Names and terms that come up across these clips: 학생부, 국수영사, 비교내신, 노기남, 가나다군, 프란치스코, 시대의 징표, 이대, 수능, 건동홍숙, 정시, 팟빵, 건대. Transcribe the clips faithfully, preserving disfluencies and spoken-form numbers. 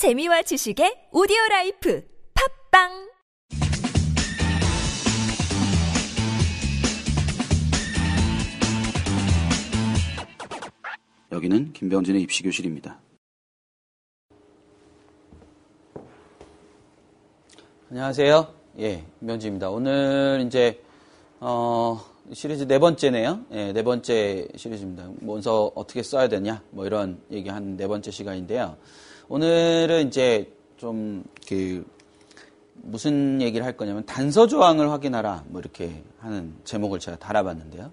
재미와 지식의 오디오라이프 팟빵 여기는 김병진의 입시교실입니다. 안녕하세요. 예, 김병진입니다. 오늘 이제 어, 시리즈 네 번째네요. 예, 네 번째 시리즈입니다. 원서 어떻게 써야 되냐, 뭐 이런 얘기 한 네 번째 시간인데요. 오늘은 이제 좀 그 무슨 얘기를 할 거냐면 단서 조항을 확인하라, 뭐 이렇게 하는 제목을 제가 달아봤는데요.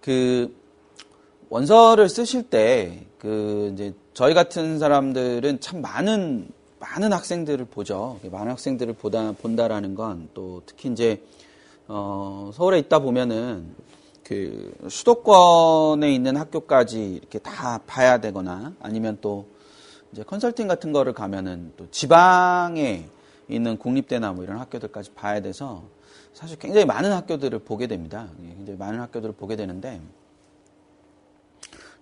그 원서를 쓰실 때, 그, 이제, 저희 같은 사람들은 참 많은, 많은 학생들을 보죠. 많은 학생들을 보다, 본다라는 건 또 특히 이제, 어, 서울에 있다 보면은 그 수도권에 있는 학교까지 이렇게 다 봐야 되거나 아니면 또 이제 컨설팅 같은 거를 가면은 또 지방에 있는 국립대나 뭐 이런 학교들까지 봐야 돼서 사실 굉장히 많은 학교들을 보게 됩니다. 굉장히 많은 학교들을 보게 되는데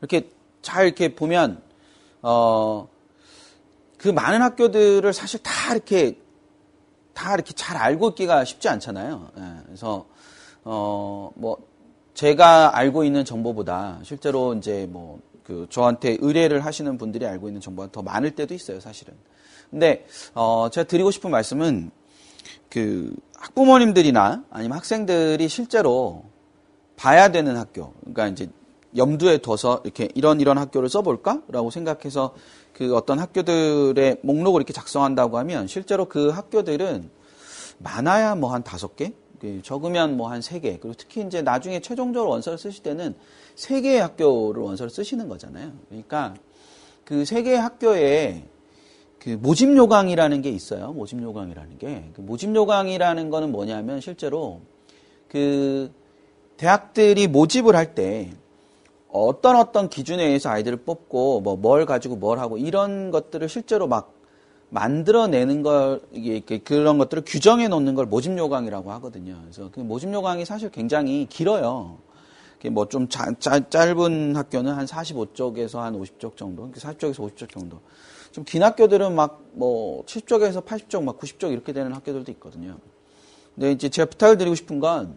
이렇게 잘 이렇게 보면, 어, 그 많은 학교들을 사실 다 이렇게, 다 이렇게 잘 알고 있기가 쉽지 않잖아요. 예, 그래서, 어, 뭐, 제가 알고 있는 정보보다 실제로 이제 뭐, 그, 저한테 의뢰를 하시는 분들이 알고 있는 정보가 더 많을 때도 있어요, 사실은. 근데, 어, 제가 드리고 싶은 말씀은, 그, 학부모님들이나 아니면 학생들이 실제로 봐야 되는 학교, 그러니까 이제, 염두에 둬서 이렇게 이런 이런 학교를 써볼까라고 생각해서 그 어떤 학교들의 목록을 이렇게 작성한다고 하면 실제로 그 학교들은 많아야 뭐 한 다섯 개, 적으면 뭐 한 세 개, 그리고 특히 이제 나중에 최종적으로 원서를 쓰실 때는 세 개의 학교를 원서를 쓰시는 거잖아요. 그러니까 그 세 개의 학교에 그 모집 요강이라는 게 있어요. 모집 요강이라는 게 그 모집 요강이라는 거는 뭐냐면 실제로 그 대학들이 모집을 할 때 어떤 어떤 기준에 의해서 아이들을 뽑고 뭐 뭘 가지고 뭘 하고 이런 것들을 실제로 막 만들어내는 걸 이게 그런 것들을 규정해 놓는 걸 모집 요강이라고 하거든요. 그래서 그 모집 요강이 사실 굉장히 길어요. 뭐 좀 짧은 학교는 한 사십오 쪽에서 한 오십 쪽 정도, 사십 쪽에서 오십 쪽 정도. 좀 긴 학교들은 막 뭐 칠십 쪽에서 팔십 쪽, 막 구십 쪽 이렇게 되는 학교들도 있거든요. 근데 이제 제가 부탁을 드리고 싶은 건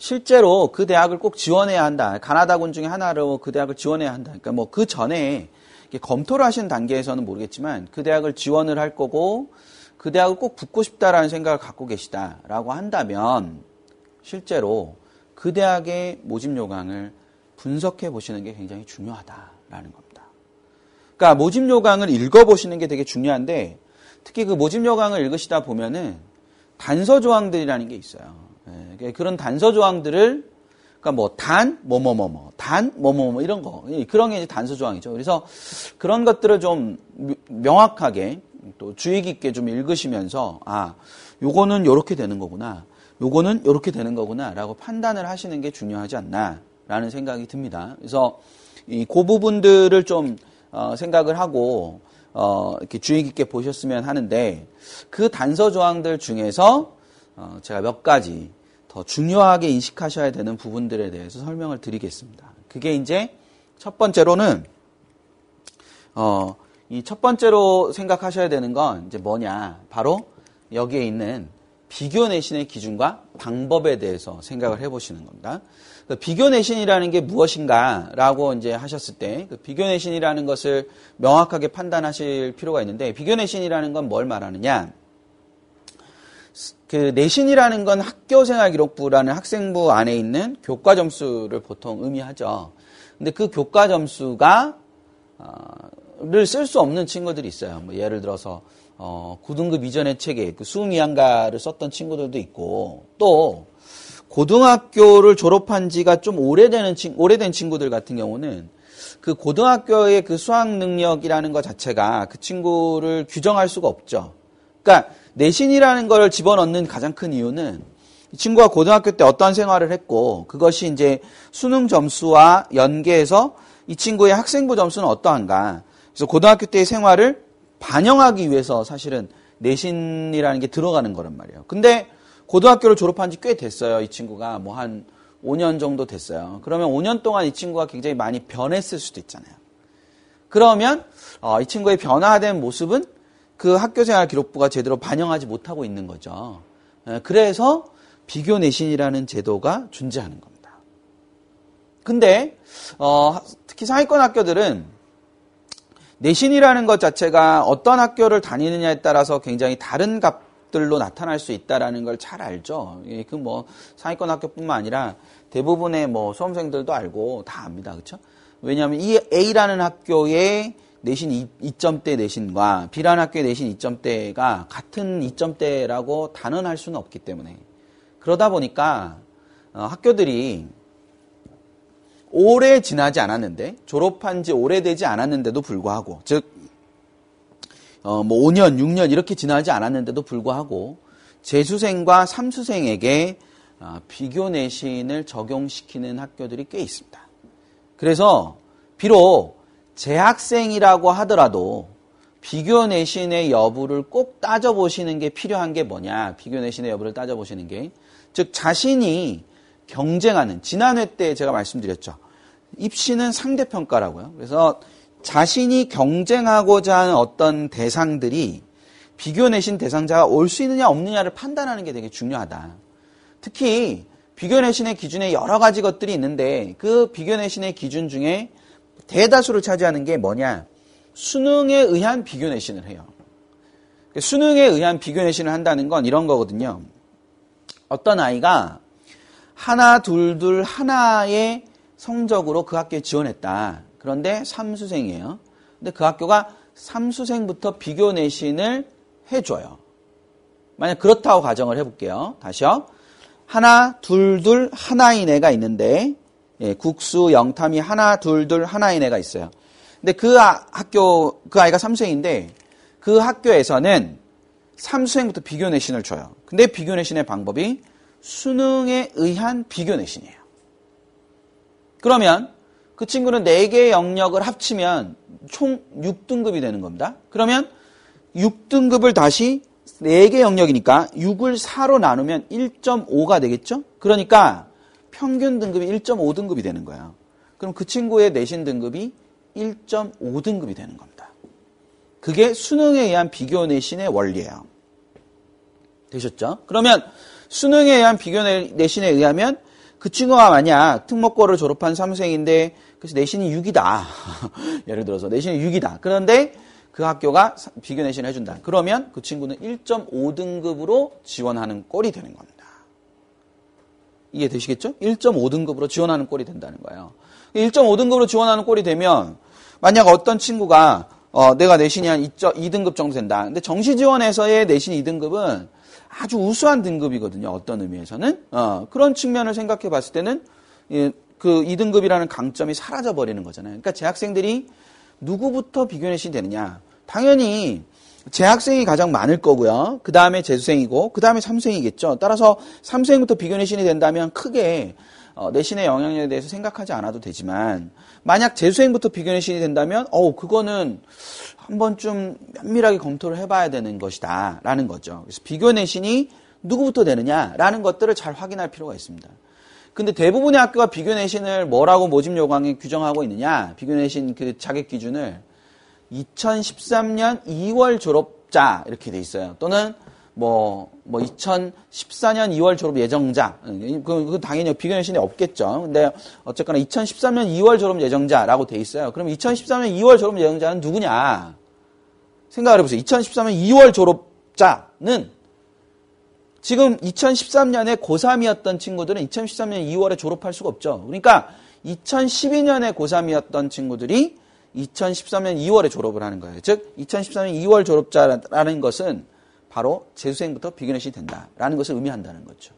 실제로 그 대학을 꼭 지원해야 한다. 가나다군 중에 하나로 그 대학을 지원해야 한다. 그러니까 뭐 그 전에 검토를 하시는 단계에서는 모르겠지만 그 대학을 지원을 할 거고 그 대학을 꼭 붙고 싶다라는 생각을 갖고 계시다라고 한다면 실제로 그 대학의 모집 요강을 분석해 보시는 게 굉장히 중요하다라는 겁니다. 그러니까 모집 요강을 읽어 보시는 게 되게 중요한데 특히 그 모집 요강을 읽으시다 보면은 단서 조항들이라는 게 있어요. 그런 단서 조항들을, 그러니까 뭐, 단, 뭐, 뭐, 뭐, 뭐, 단, 뭐, 뭐, 뭐, 이런 거. 그런 게 이제 단서 조항이죠. 그래서 그런 것들을 좀 명확하게 또 주의 깊게 좀 읽으시면서, 아, 요거는 요렇게 되는 거구나. 요거는 요렇게 되는 거구나. 라고 판단을 하시는 게 중요하지 않나. 라는 생각이 듭니다. 그래서 이, 그 부분들을 좀, 어, 생각을 하고, 어, 이렇게 주의 깊게 보셨으면 하는데, 그 단서 조항들 중에서, 어, 제가 몇 가지, 더 중요하게 인식하셔야 되는 부분들에 대해서 설명을 드리겠습니다. 그게 이제 첫 번째로는 어, 이 첫 번째로 생각하셔야 되는 건 이제 뭐냐? 바로 여기에 있는 비교내신의 기준과 방법에 대해서 생각을 해보시는 겁니다. 그 비교내신이라는 게 무엇인가라고 이제 하셨을 때 그 비교내신이라는 것을 명확하게 판단하실 필요가 있는데 비교내신이라는 건 뭘 말하느냐? 그 내신이라는 건 학교생활기록부라는 학생부 안에 있는 교과 점수를 보통 의미하죠. 근데 그 교과 점수가 어,를 쓸 수 없는 친구들이 있어요. 뭐 예를 들어서 어, 고등급 이전의 체계, 그 수능 이항가를 썼던 친구들도 있고 또 고등학교를 졸업한 지가 좀 오래되는 친 오래된 친구들 같은 경우는 그 고등학교의 그 수학 능력이라는 것 자체가 그 친구를 규정할 수가 없죠. 그러니까 내신이라는 걸 집어넣는 가장 큰 이유는 이 친구가 고등학교 때 어떤 생활을 했고 그것이 이제 수능 점수와 연계해서 이 친구의 학생부 점수는 어떠한가. 그래서 고등학교 때의 생활을 반영하기 위해서 사실은 내신이라는 게 들어가는 거란 말이에요. 근데 고등학교를 졸업한 지 꽤 됐어요. 이 친구가 뭐 한 오 년 정도 됐어요. 그러면 오 년 동안 이 친구가 굉장히 많이 변했을 수도 있잖아요. 그러면 어, 이 친구의 변화된 모습은 그 학교생활 기록부가 제대로 반영하지 못하고 있는 거죠. 그래서 비교내신이라는 제도가 존재하는 겁니다. 근데 어, 특히 상위권 학교들은 내신이라는 것 자체가 어떤 학교를 다니느냐에 따라서 굉장히 다른 값들로 나타날 수 있다는 걸 잘 알죠. 그 뭐 상위권 학교뿐만 아니라 대부분의 뭐 수험생들도 알고 다 압니다. 그렇죠? 왜냐하면 이 A라는 학교의 내신 이 점대 내신과 B라는 학교의 내신 이 점대가 같은 이 점대라고 단언할 수는 없기 때문에, 그러다 보니까 어, 학교들이 오래 지나지 않았는데, 졸업한 지 오래되지 않았는데도 불구하고, 즉 어, 뭐 오 년, 육 년 이렇게 지나지 않았는데도 불구하고 재수생과 삼수생에게 어, 비교 내신을 적용시키는 학교들이 꽤 있습니다. 그래서 비록 재학생이라고 하더라도 비교 내신의 여부를 꼭 따져보시는 게 필요한 게 뭐냐, 비교 내신의 여부를 따져보시는 게, 즉 자신이 경쟁하는, 지난회 때 제가 말씀드렸죠. 입시는 상대평가라고요. 그래서 자신이 경쟁하고자 하는 어떤 대상들이 비교 내신 대상자가 올 수 있느냐 없느냐를 판단하는 게 되게 중요하다. 특히 비교 내신의 기준에 여러 가지 것들이 있는데, 그 비교 내신의 기준 중에 대다수를 차지하는 게 뭐냐, 수능에 의한 비교 내신을 해요. 수능에 의한 비교 내신을 한다는 건 이런 거거든요. 어떤 아이가 하나, 둘, 둘, 하나의 성적으로 그 학교에 지원했다. 그런데 삼수생이에요. 근데 그 학교가 삼수생부터 비교 내신을 해줘요. 만약 그렇다고 가정을 해볼게요. 다시요. 하나, 둘, 둘, 하나인 애가 있는데, 예, 국수, 영탐이 하나, 둘, 둘, 하나인 애가 있어요. 근데 그 아, 학교, 그 아이가 삼수생인데, 그 학교에서는 삼수생부터 비교 내신을 줘요. 근데 비교 내신의 방법이 수능에 의한 비교 내신이에요. 그러면 그 친구는 네 개의 영역을 합치면 총 육 등급이 되는 겁니다. 그러면 육 등급을 다시 네 개 영역이니까 육을 사로 나누면 일 점 오가 되겠죠? 그러니까 평균 등급이 일 점 오 등급이 되는 거예요. 그럼 그 친구의 내신 등급이 일 점 오 등급이 되는 겁니다. 그게 수능에 의한 비교 내신의 원리예요. 되셨죠? 그러면 수능에 의한 비교 내신에 의하면 그 친구가 만약 특목고를 졸업한 삼수생인데 그래서 내신이 육이다. 예를 들어서 내신이 육이다. 그런데 그 학교가 비교 내신을 해준다. 그러면 그 친구는 일 점 오 등급으로 지원하는 꼴이 되는 겁니다. 이해 되시겠죠? 일 점 오 등급으로 지원하는 꼴이 된다는 거예요. 일 점 오 등급으로 지원하는 꼴이 되면, 만약 어떤 친구가 어, 내가 내신이 한 이 등급 정도 된다. 근데 정시 지원에서의 내신 이 등급은 아주 우수한 등급이거든요. 어떤 의미에서는. 어, 그런 측면을 생각해 봤을 때는 예, 그 이 등급이라는 강점이 사라져 버리는 거잖아요. 그러니까 재학생들이 누구부터 비교 내신 되느냐. 당연히 재학생이 가장 많을 거고요. 그 다음에 재수생이고 그 다음에 삼수생이겠죠. 따라서 삼수생부터 비교 내신이 된다면 크게 어, 내신의 영향력에 대해서 생각하지 않아도 되지만, 만약 재수생부터 비교 내신이 된다면 어 그거는 한 번쯤 면밀하게 검토를 해봐야 되는 것이다 라는 거죠. 그래서 비교 내신이 누구부터 되느냐라는 것들을 잘 확인할 필요가 있습니다. 근데 대부분의 학교가 비교 내신을 뭐라고 모집 요강에 규정하고 있느냐, 비교 내신 그 자격 기준을 이천십삼 년 이 월 졸업자 이렇게 돼 있어요. 또는 뭐, 뭐, 이천십사 년 이 월 졸업 예정자. 그, 당연히 비교 내신이 없겠죠. 근데, 어쨌거나 이천십삼 년 이 월 졸업 예정자라고 돼 있어요. 그럼 이천십삼 년 이 월 졸업 예정자는 누구냐? 생각을 해보세요. 이천십삼 년 이 월 졸업자는 지금 이천십삼 년에 고삼이었던 친구들은 이천십삼 년 이 월에 졸업할 수가 없죠. 그러니까 이천십이 년에 고삼이었던 친구들이 이천십삼 년 이 월에 졸업을 하는 거예요. 즉, 이천십삼 년 이 월 졸업자라는 것은 바로 재수생부터 비교 내신이 된다라는 것을 의미한다는 거죠.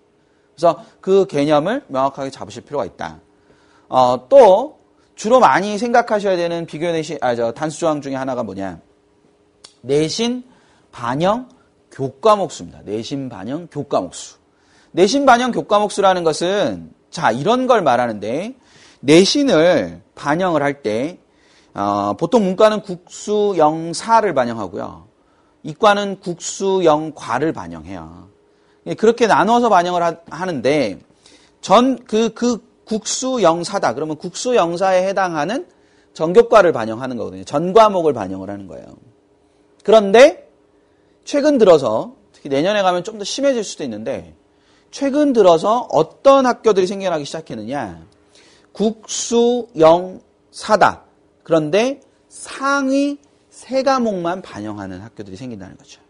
그래서 그 개념을 명확하게 잡으실 필요가 있다. 어, 또 주로 많이 생각하셔야 되는 비교 내신, 아, 저 단수 조항 중에 하나가 뭐냐, 내신 반영 교과목수입니다. 내신 반영 교과목수. 내신 반영 교과목수라는 것은, 자, 이런 걸 말하는데, 내신을 반영을 할 때 어, 보통 문과는 국수영사를 반영하고요. 이과는 국수영과를 반영해요. 그렇게 나누어서 반영을 하, 하는데 전 그 그 국수영사다. 그러면 국수영사에 해당하는 전교과를 반영하는 거거든요. 전 과목을 반영을 하는 거예요. 그런데 최근 들어서 특히 내년에 가면 좀 더 심해질 수도 있는데 최근 들어서 어떤 학교들이 생겨나기 시작했느냐. 국수영사다. 그런데 상위 세 과목만 반영하는 학교들이 생긴다는 거죠.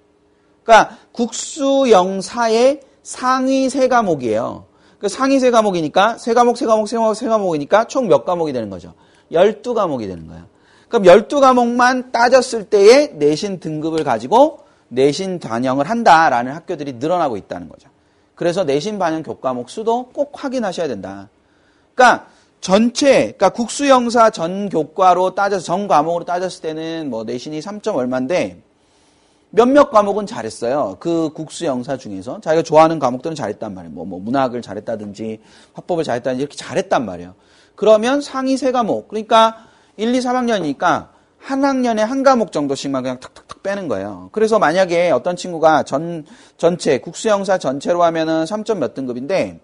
그러니까 국수영사의 상위 세 과목이에요. 그 상위 세 과목이니까 세 과목, 세 과목, 세 과목, 세 과목이니까 총 몇 과목이 되는 거죠? 열두 과목이 되는 거예요. 그럼 열두 과목만 따졌을 때의 내신 등급을 가지고 내신 반영을 한다라는 학교들이 늘어나고 있다는 거죠. 그래서 내신 반영 교과목 수도 꼭 확인하셔야 된다. 그러니까 전체, 그러니까 국수영사 전 교과로 따져서 전 과목으로 따졌을 때는 뭐 내신이 삼 점 얼마인데 몇몇 과목은 잘했어요. 그 국수영사 중에서 자기가 좋아하는 과목들은 잘했단 말이에요. 뭐, 뭐 문학을 잘했다든지 화법을 잘했다든지 이렇게 잘했단 말이에요. 그러면 상위 세 과목, 그러니까 일, 이, 삼 학년이니까 한 학년에 한 과목 정도씩만 그냥 탁탁탁 빼는 거예요. 그래서 만약에 어떤 친구가 전 전체 국수영사 전체로 하면은 삼 점 몇 등급인데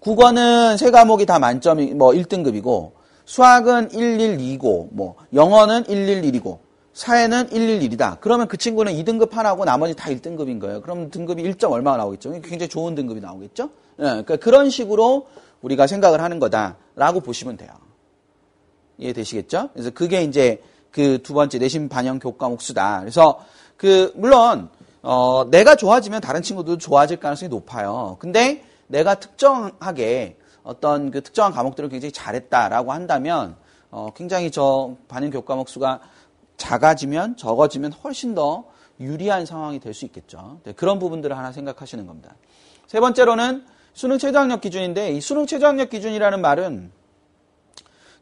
국어는 세 과목이 다 만점이 뭐 일 등급이고 수학은 일, 일, 이고 뭐 영어는 일, 일, 일이고 사회는 일, 일, 일이다. 그러면 그 친구는 이 등급 하나고 나머지 다 일 등급인 거예요. 그럼 등급이 일 점 얼마가 나오겠죠? 굉장히 좋은 등급이 나오겠죠? 예, 그러니까 그런 식으로 우리가 생각을 하는 거다라고 보시면 돼요. 이해되시겠죠? 그래서 그게 이제 그 두 번째 내신 반영 교과목 수다. 그래서 그 물론 어 내가 좋아지면 다른 친구들도 좋아질 가능성이 높아요. 근데 내가 특정하게 어떤 그 특정한 과목들을 굉장히 잘했다라고 한다면 어 굉장히 저 반영 교과목 수가 작아지면 적어지면 훨씬 더 유리한 상황이 될 수 있겠죠. 네, 그런 부분들을 하나 생각하시는 겁니다. 세 번째로는 수능 최저학력 기준인데 이 수능 최저학력 기준이라는 말은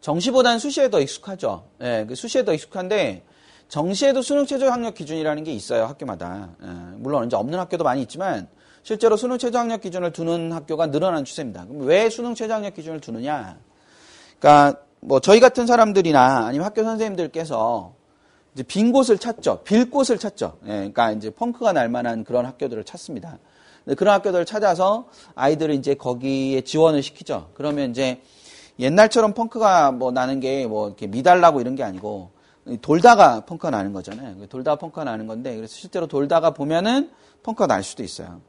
정시보다는 수시에 더 익숙하죠. 예, 수시에 더 익숙한데 정시에도 수능 최저학력 기준이라는 게 있어요. 학교마다. 예, 물론 이제 없는 학교도 많이 있지만 실제로 수능 최저학력 기준을 두는 학교가 늘어난 추세입니다. 그럼 왜 수능 최저학력 기준을 두느냐? 그러니까 뭐 저희 같은 사람들이나 아니면 학교 선생님들께서 이제 빈 곳을 찾죠. 빌 곳을 찾죠. 예, 그러니까 이제 펑크가 날 만한 그런 학교들을 찾습니다. 근데 그런 학교들을 찾아서 아이들을 이제 거기에 지원을 시키죠. 그러면 이제 옛날처럼 펑크가 뭐 나는 게 뭐 이렇게 미달라고 이런 게 아니고 돌다가 펑크가 나는 거잖아요. 돌다가 펑크가 나는 건데 그래서 실제로 돌다가 보면은 펑크가 날 수도 있어요.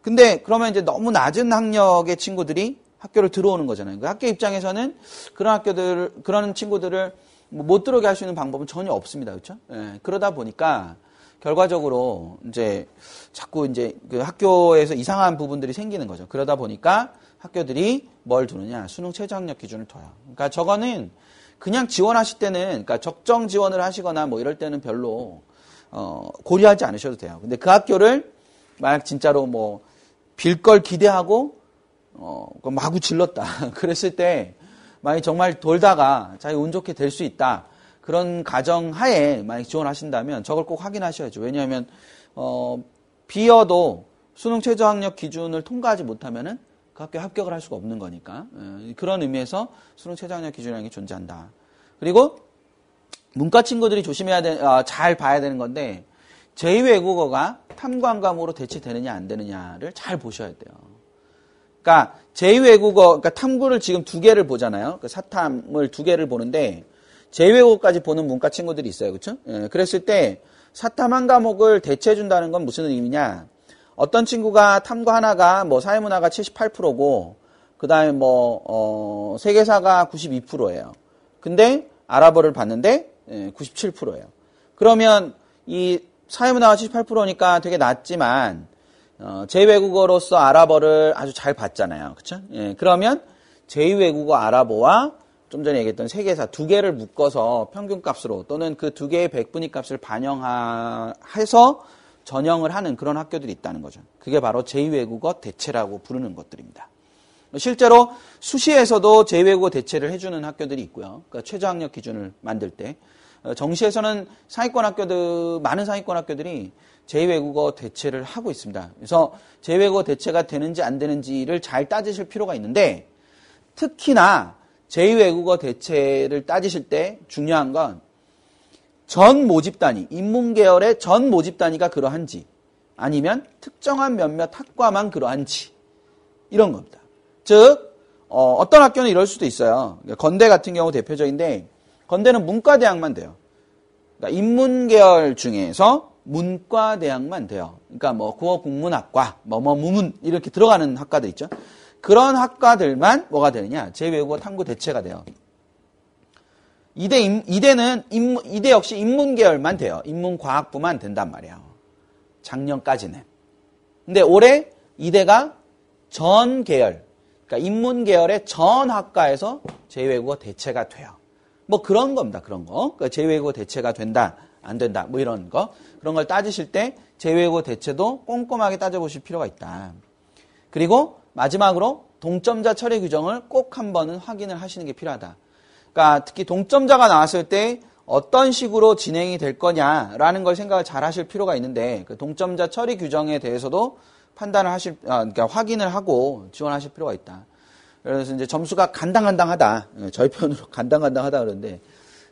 근데 그러면 이제 너무 낮은 학력의 친구들이 학교를 들어오는 거잖아요. 그 학교 입장에서는 그런 학교들, 그런 친구들을 못 들어오게 할 수 있는 방법은 전혀 없습니다. 그렇죠? 예, 그러다 보니까 결과적으로 이제 자꾸 이제 그 학교에서 이상한 부분들이 생기는 거죠. 그러다 보니까 학교들이 뭘 두느냐? 수능 최저학력 기준을 둬요. 그러니까 저거는 그냥 지원하실 때는, 그러니까 적정 지원을 하시거나 뭐 이럴 때는 별로 어, 고려하지 않으셔도 돼요. 근데 그 학교를 만약 진짜로 뭐 빌 걸 기대하고 어, 마구 질렀다. 그랬을 때 만약 정말 돌다가 자기 운 좋게 될 수 있다. 그런 가정하에 만약 지원하신다면 저걸 꼭 확인하셔야죠. 왜냐하면 어, 비어도 수능 최저학력 기준을 통과하지 못하면은 그 학교에 합격을 할 수가 없는 거니까 그런 의미에서 수능 최저학력 기준이라는 게 존재한다. 그리고 문과 친구들이 조심해야 돼, 어, 잘 봐야 되는 건데 제이 외국어가 탐관과목으로 대체되느냐 안 되느냐를 잘 보셔야 돼요. 그러니까 제이 외국어, 그러니까 탐구를 지금 두 개를 보잖아요. 그 사탐을 두 개를 보는데 제이 외국어까지 보는 문과 친구들이 있어요, 그렇죠? 예, 그랬을 때 사탐 한 과목을 대체해 준다는 건 무슨 의미냐? 어떤 친구가 탐구 하나가 뭐 사회문화가 칠십팔 퍼센트고 그다음에 뭐 어, 세계사가 구십이 퍼센트예요. 근데 아랍어를 봤는데 예, 구십칠 퍼센트예요. 그러면 이 사회문화가 칠십팔 퍼센트니까 되게 낮지만 어, 제이 외국어로서 아랍어를 아주 잘 봤잖아요, 그렇죠? 예, 그러면 제이 외국어 아랍어와 좀 전에 얘기했던 세계사 두 개를 묶어서 평균값으로 또는 그 두 개의 백분위값을 반영해서 전형을 하는 그런 학교들이 있다는 거죠. 그게 바로 제이 외국어 대체라고 부르는 것들입니다. 실제로 수시에서도 제이 외국어 대체를 해주는 학교들이 있고요. 그러니까 최저학력 기준을 만들 때 정시에서는 상위권 학교들 많은 상위권 학교들이 제이 외국어 대체를 하고 있습니다. 그래서 제이 외국어 대체가 되는지 안 되는지를 잘 따지실 필요가 있는데 특히나 제이 외국어 대체를 따지실 때 중요한 건 전 모집 단위, 인문 계열의 전 모집 단위가 그러한지 아니면 특정한 몇몇 학과만 그러한지 이런 겁니다. 즉 어, 어떤 학교는 이럴 수도 있어요. 건대 같은 경우 대표적인데, 건대는 문과대학만 돼요. 그러니까 인문계열 중에서 문과대학만 돼요. 그러니까 뭐 국어국문학과, 뭐뭐 무문 이렇게 들어가는 학과들 있죠. 그런 학과들만 뭐가 되느냐? 제외국어 탐구 대체가 돼요. 이대, 이대는 인문, 이대 역시 인문계열만 돼요. 인문과학부만 된단 말이에요. 작년까지는. 근데 올해 이대가 전 계열, 그러니까 인문계열의 전 학과에서 제외국어 대체가 돼요. 뭐 그런 겁니다. 그런 거. 그러니까 제외국어 대체가 된다, 안 된다, 뭐 이런 거. 그런 걸 따지실 때 제외국어 대체도 꼼꼼하게 따져보실 필요가 있다. 그리고 마지막으로 동점자 처리 규정을 꼭 한 번은 확인을 하시는 게 필요하다. 그러니까 특히 동점자가 나왔을 때 어떤 식으로 진행이 될 거냐라는 걸 생각을 잘 하실 필요가 있는데, 그 동점자 처리 규정에 대해서도 판단을 하실, 아, 그러니까 확인을 하고 지원하실 필요가 있다. 그래서 이제 점수가 간당간당하다. 저희 표현으로 간당간당하다 그러는데,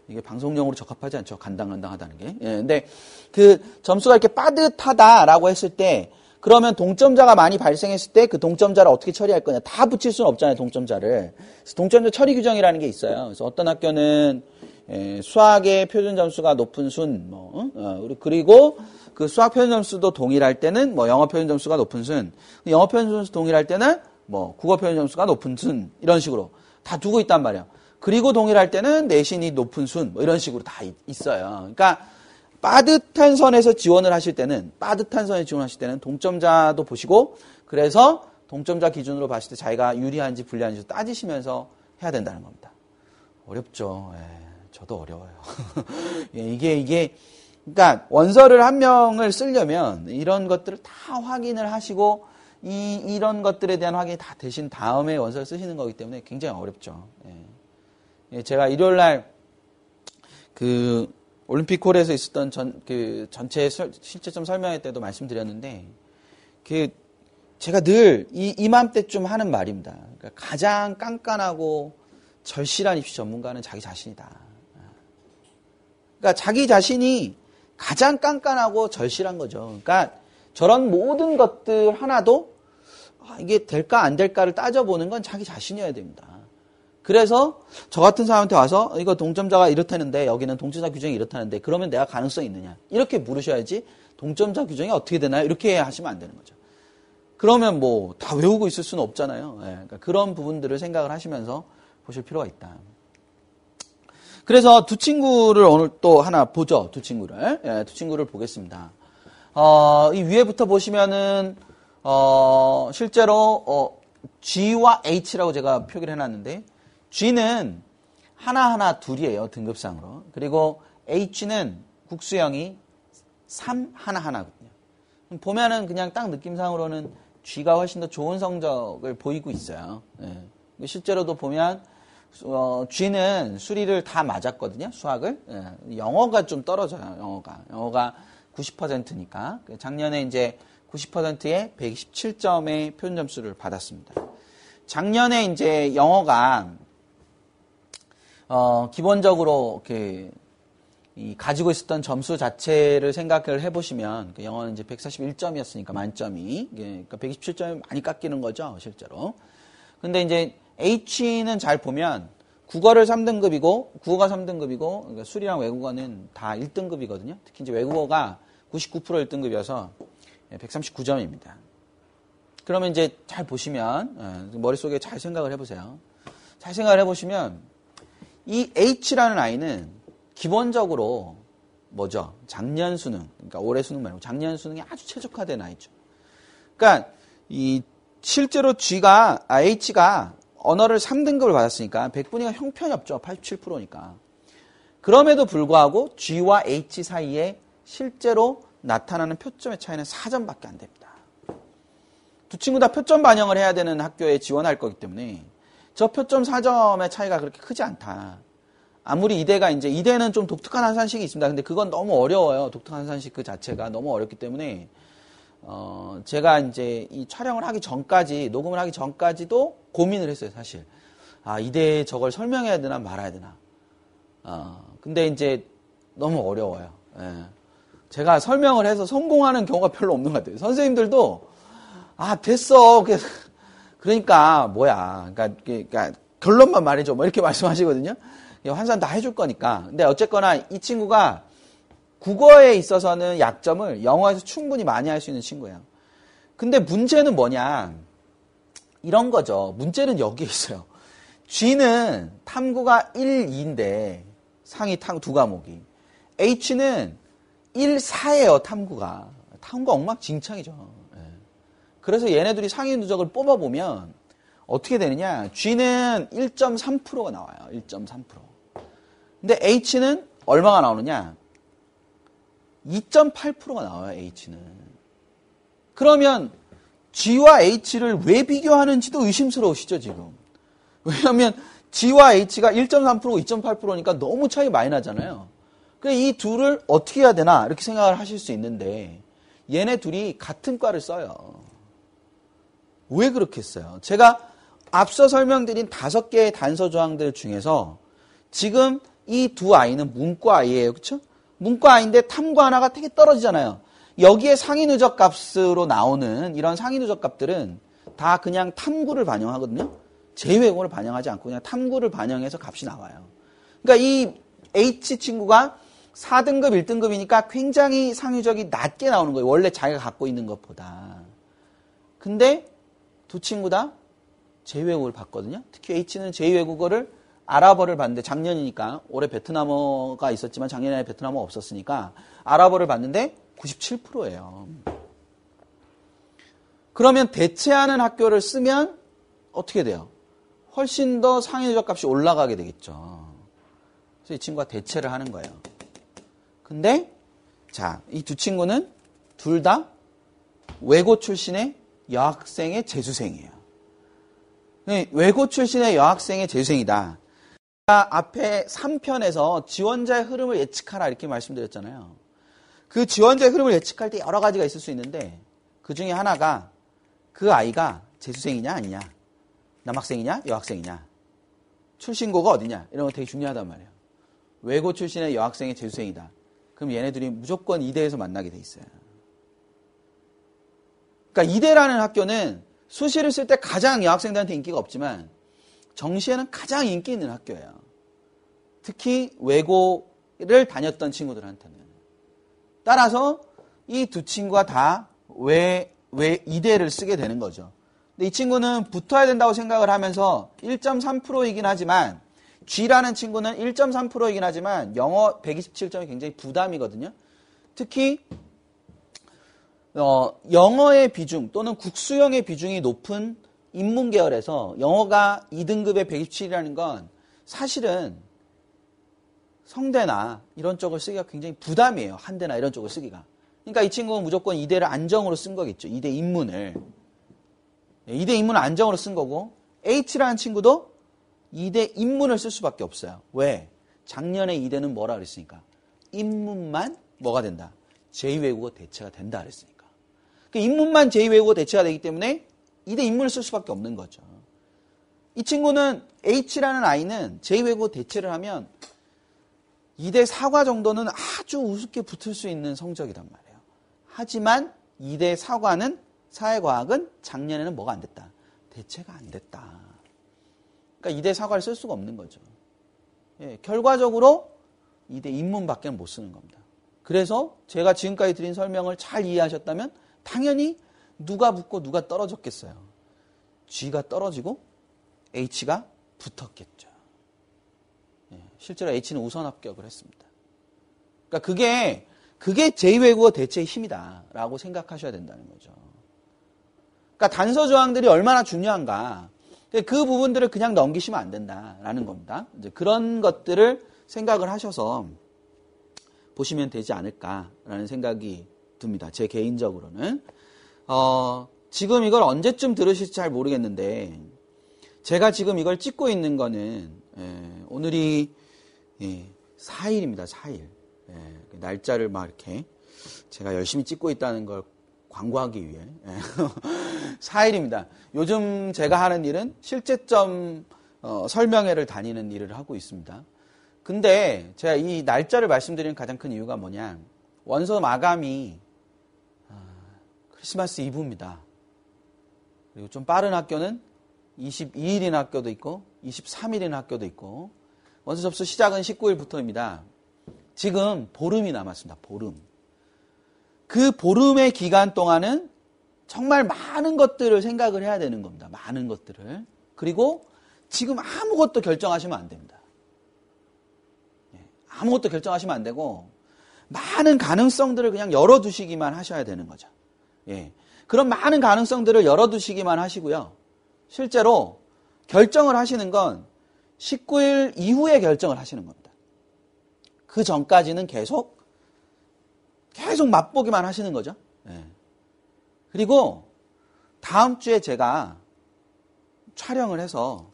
이게 방송용으로 적합하지 않죠. 간당간당하다는 게. 예, 근데 그 점수가 이렇게 빠듯하다라고 했을 때, 그러면 동점자가 많이 발생했을 때 그 동점자를 어떻게 처리할 거냐. 다 붙일 수는 없잖아요, 동점자를. 그래서 동점자 처리 규정이라는 게 있어요. 그래서 어떤 학교는 예, 수학의 표준 점수가 높은 순, 뭐, 어, 그리고 그 수학 표준 점수도 동일할 때는 뭐 영어 표준 점수가 높은 순, 영어 표준 점수 동일할 때는 뭐 국어 표준 점수가 높은 순, 이런 식으로 다 두고 있단 말이에요. 그리고 동일할 때는 내신이 높은 순, 뭐 이런 식으로 다 있어요. 그러니까 빠듯한 선에서 지원을 하실 때는, 빠듯한 선에 지원하실 때는 동점자도 보시고, 그래서 동점자 기준으로 봤을 때 자기가 유리한지 불리한지 따지시면서 해야 된다는 겁니다. 어렵죠. 예. 저도 어려워요. 이게 이게 그러니까 원서를 한 명을 쓰려면 이런 것들을 다 확인을 하시고 이 이런 것들에 대한 확인이 다 되신 다음에 원서를 쓰시는 거기 때문에 굉장히 어렵죠. 예. 제가 일요일 날 그 올림픽홀에서 있었던 전 그 전체 설, 실제점 설명회 때도 말씀드렸는데, 그 제가 늘 이 이맘때쯤 하는 말입니다. 그러니까 가장 깐깐하고 절실한 입시 전문가는 자기 자신이다. 그러니까 자기 자신이 가장 깐깐하고 절실한 거죠. 그러니까 저런 모든 것들 하나도 이게 될까 안 될까를 따져보는 건 자기 자신이어야 됩니다. 그래서 저 같은 사람한테 와서 이거 동점자가 이렇다는데 여기는 동점자 규정이 이렇다는데 그러면 내가 가능성이 있느냐 이렇게 물으셔야지, 동점자 규정이 어떻게 되나요? 이렇게 하시면 안 되는 거죠. 그러면 뭐 다 외우고 있을 수는 없잖아요. 그러니까 그런 부분들을 생각을 하시면서 보실 필요가 있다. 그래서 두 친구를 오늘 또 하나 보죠. 두 친구를. 예, 두 친구를 보겠습니다. 어, 이 위에부터 보시면은, 어, 실제로, 어, G와 H라고 제가 표기를 해놨는데, G는 하나하나 둘이에요. 등급상으로. 그리고 H는 국수형이 삼, 하나하나거든요. 보면은 그냥 딱 느낌상으로는 G가 훨씬 더 좋은 성적을 보이고 있어요. 예. 실제로도 보면, 어, G는 수리를 다 맞았거든요, 수학을. 예, 영어가 좀 떨어져요, 영어가. 영어가 구십 퍼센트니까. 작년에 이제 구십 퍼센트에 백이십칠 점의 표준 점수를 받았습니다. 작년에 이제 영어가, 어, 기본적으로, 이렇게, 이, 가지고 있었던 점수 자체를 생각을 해보시면, 영어는 이제 백사십일 점이었으니까, 만점이. 예, 그러니까 백이십칠 점이 많이 깎이는 거죠, 실제로. 근데 이제, H는 잘 보면 국어를 삼 등급이고 국어가 삼 등급이고 그러니까 수리랑 외국어는 다 일 등급이거든요. 특히 이제 외국어가 구십구 퍼센트 일 등급이어서 백삼십구 점입니다. 그러면 이제 잘 보시면, 머릿속에 잘 생각을 해보세요. 잘 생각을 해보시면 이 H라는 아이는 기본적으로 뭐죠? 작년 수능, 그러니까 올해 수능 말고 작년 수능이 아주 최적화된 아이죠. 그러니까 이 실제로 G가, 아, H가 언어를 삼 등급을 받았으니까 백분위가 형편이 없죠. 팔십칠 퍼센트니까. 그럼에도 불구하고 G와 H 사이에 실제로 나타나는 표점의 차이는 사 점밖에 안 됩니다. 두 친구 다 표점 반영을 해야 되는 학교에 지원할 거기 때문에 저 표점 사 점의 차이가 그렇게 크지 않다. 아무리 이대가 이제, 이대는 좀 독특한 환산식이 있습니다. 근데 그건 너무 어려워요. 독특한 환산식 그 자체가 너무 어렵기 때문에, 어, 제가 이제 이 촬영을 하기 전까지, 녹음을 하기 전까지도 고민을 했어요, 사실. 아, 이대에 저걸 설명해야 되나 말아야 되나. 어, 근데 이제 너무 어려워요. 예. 제가 설명을 해서 성공하는 경우가 별로 없는 것 같아요. 선생님들도, 아, 됐어. 그러니까 뭐야. 그러니까, 그러니까 결론만 말해줘. 뭐 이렇게 말씀하시거든요. 환산 다 해줄 거니까. 근데 어쨌거나 이 친구가 국어에 있어서는 약점을 영어에서 충분히 많이 할 수 있는 친구예요. 근데 문제는 뭐냐. 이런 거죠. 문제는 여기에 있어요. G는 탐구가 일, 이인데 상위 탐구 두 과목이. H는 일, 사예요. 탐구가. 탐구가 엉망진창이죠. 그래서 얘네들이 상위 누적을 뽑아보면 어떻게 되느냐. G는 일 점 삼 퍼센트가 나와요. 일 점 삼 퍼센트. 근데 H는 얼마가 나오느냐. 이 점 팔 퍼센트가 나와요. H는. 그러면 G와 H를 왜 비교하는지도 의심스러우시죠 지금. 왜냐하면 G와 H가 일 점 삼 퍼센트고 이 점 팔 퍼센트니까 너무 차이 많이 나잖아요. 그래서 이 둘을 어떻게 해야 되나 이렇게 생각을 하실 수 있는데 얘네 둘이 같은 과를 써요. 왜 그렇게 써요? 제가 앞서 설명드린 다섯 개의 단서 조항들 중에서 지금 이 두 아이는 문과 아이예요. 그렇죠? 문과 아이인데 탐구 하나가 되게 떨어지잖아요. 여기에 상위 누적 값으로 나오는 이런 상위 누적 값들은 다 그냥 탐구를 반영하거든요. 제외공을 반영하지 않고 그냥 탐구를 반영해서 값이 나와요. 그러니까 이 H 친구가 사 등급, 일 등급이니까 굉장히 상위 누적이 낮게 나오는 거예요. 원래 자기가 갖고 있는 것보다. 근데 두 친구 다 제외국어를 봤거든요. 특히 H는 제외국어를 아랍어를 봤는데 작년이니까 올해 베트남어가 있었지만 작년에 베트남어가 없었으니까 아랍어를 봤는데 구십칠 퍼센트예요. 그러면 대체하는 학교를 쓰면 어떻게 돼요? 훨씬 더 상위 누적 값이 올라가게 되겠죠. 그래서 이 친구가 대체를 하는 거예요. 근데 자, 이 두 친구는 둘 다 외고 출신의 여학생의 재수생이에요. 외고 출신의 여학생의 재수생이다. 앞에 삼 편에서 지원자의 흐름을 예측하라 이렇게 말씀드렸잖아요. 그 지원자의 흐름을 예측할 때 여러 가지가 있을 수 있는데 그 중에 하나가 그 아이가 재수생이냐 아니냐, 남학생이냐 여학생이냐, 출신고가 어디냐 이런 거 되게 중요하단 말이에요. 외고 출신의 여학생의 재수생이다. 그럼 얘네들이 무조건 이대에서 만나게 돼 있어요. 그러니까 이대라는 학교는 수시를 쓸 때 가장 여학생들한테 인기가 없지만 정시에는 가장 인기 있는 학교예요. 특히 외고를 다녔던 친구들한테는. 따라서 이 두 친구가 다 외, 외 이대를 쓰게 되는 거죠. 근데 이 친구는 붙어야 된다고 생각을 하면서 일 점 삼 퍼센트이긴 하지만 G라는 친구는 일 점 삼 퍼센트이긴 하지만 영어 백이십칠 점이 굉장히 부담이거든요. 특히 어, 영어의 비중 또는 국수형의 비중이 높은 인문 계열에서 영어가 이 등급의 백이십칠이라는 건 사실은 성대나 이런 쪽을 쓰기가 굉장히 부담이에요. 한대나 이런 쪽을 쓰기가. 그러니까 이 친구는 무조건 이대를 안정으로 쓴 거겠죠. 이대 인문을. 이대 인문을 안정으로 쓴 거고 H라는 친구도 이대 인문을 쓸 수밖에 없어요. 왜? 작년에 이대는 뭐라 그랬으니까. 인문만 뭐가 된다. 제이 외국어 대체가 된다 그랬으니까. 그 인문만 제이 외국어 대체가 되기 때문에 이대 인문을 쓸 수밖에 없는 거죠. 이 친구는 H라는 아이는 제이 외국어 대체를 하면 이대 사과 정도는 아주 우습게 붙을 수 있는 성적이란 말이에요. 하지만 이대 사과는 사회과학은 작년에는 뭐가 안 됐다. 대체가 안 됐다. 그러니까 이대 사과를 쓸 수가 없는 거죠. 예, 결과적으로 이대 인문밖에 못 쓰는 겁니다. 그래서 제가 지금까지 드린 설명을 잘 이해하셨다면 당연히 누가 붙고 누가 떨어졌겠어요. G가 떨어지고 H가 붙었겠죠. 실제로 H는 우선 합격을 했습니다. 그러니까 그게 그게 제이 외국어 대체의 힘이다라고 생각하셔야 된다는 거죠. 그러니까 단서 조항들이 얼마나 중요한가. 그 부분들을 그냥 넘기시면 안 된다라는 겁니다. 이제 그런 것들을 생각을 하셔서 보시면 되지 않을까라는 생각이 듭니다. 제 개인적으로는. 어, 지금 이걸 언제쯤 들으실지 잘 모르겠는데 제가 지금 이걸 찍고 있는 거는 예, 오늘이 예, 사 일입니다. 사 일. 예, 날짜를 막 이렇게 제가 열심히 찍고 있다는 걸 광고하기 위해 예, 사 일입니다. 요즘 제가 하는 일은 실제점 어, 설명회를 다니는 일을 하고 있습니다. 근데 제가 이 날짜를 말씀드리는 가장 큰 이유가 뭐냐. 원서 마감이 크리스마스 이브입니다. 그리고 좀 빠른 학교는 이십이 일인 학교도 있고 이십삼 일인 학교도 있고 원서 접수 시작은 십구 일부터입니다. 지금 보름이 남았습니다. 보름. 그 보름의 기간 동안은 정말 많은 것들을 생각을 해야 되는 겁니다. 많은 것들을. 그리고 지금 아무것도 결정하시면 안 됩니다. 아무것도 결정하시면 안 되고 많은 가능성들을 그냥 열어두시기만 하셔야 되는 거죠. 예. 그런 많은 가능성들을 열어두시기만 하시고요. 실제로 결정을 하시는 건 십구 일 이후에 결정을 하시는 겁니다. 그 전까지는 계속 계속 맛보기만 하시는 거죠. 예. 그리고 다음 주에 제가 촬영을 해서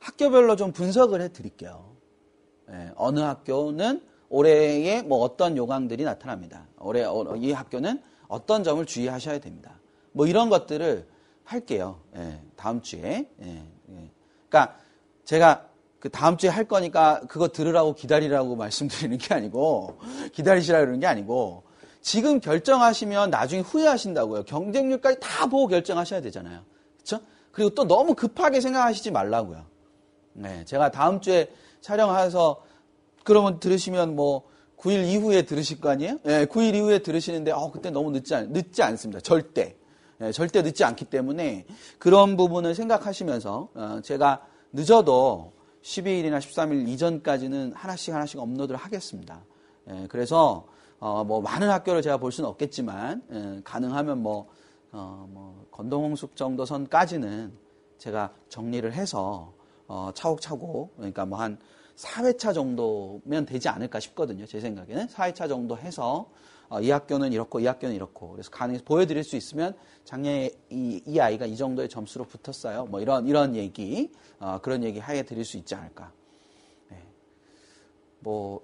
학교별로 좀 분석을 해드릴게요. 예. 어느 학교는 올해에 뭐 어떤 요강들이 나타납니다. 올해 이 학교는 어떤 점을 주의하셔야 됩니다. 뭐 이런 것들을 할게요. 예, 다음 주에. 예, 예. 그러니까 제가 그 다음 주에 할 거니까 그거 들으라고 기다리라고 말씀드리는 게 아니고 기다리시라고 그러는 게 아니고 지금 결정하시면 나중에 후회하신다고요. 경쟁률까지 다 보고 결정하셔야 되잖아요. 그렇죠? 그리고 또 너무 급하게 생각하시지 말라고요. 예, 제가 다음 주에 촬영해서 그러면 들으시면 뭐 구 일 이후에 들으실 거 아니에요? 예, 구 일 이후에 들으시는데 어, 그때 너무 늦지, 않, 늦지 않습니다. 절대. 예, 절대 늦지 않기 때문에 그런 부분을 생각하시면서 어, 제가 늦어도 십이 일이나 십삼 일 이전까지는 하나씩 하나씩 업로드를 하겠습니다. 예, 그래서 어, 뭐 많은 학교를 제가 볼 수는 없겠지만 예, 가능하면 뭐, 어, 뭐 건동홍숙 정도 선까지는 제가 정리를 해서 어, 차곡차곡 그러니까 뭐 한 사 회차 정도면 되지 않을까 싶거든요. 제 생각에는 사 회차 정도 해서 어, 이 학교는 이렇고 이 학교는 이렇고 그래서 가능해서 보여드릴 수 있으면 작년에 이, 이 아이가 이 정도의 점수로 붙었어요. 뭐 이런 이런 얘기 어, 그런 얘기 하에 드릴 수 있지 않을까. 네. 뭐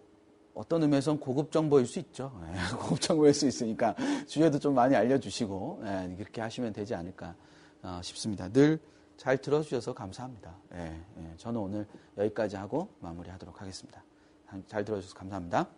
어떤 의미에서는 고급 정보일 수 있죠. 네. 고급 정보일 수 있으니까 주위에도 좀 많이 알려주시고 네. 그렇게 하시면 되지 않을까 어, 싶습니다. 늘 잘 들어주셔서 감사합니다. 예, 예, 저는 오늘 여기까지 하고 마무리하도록 하겠습니다. 잘 들어주셔서 감사합니다.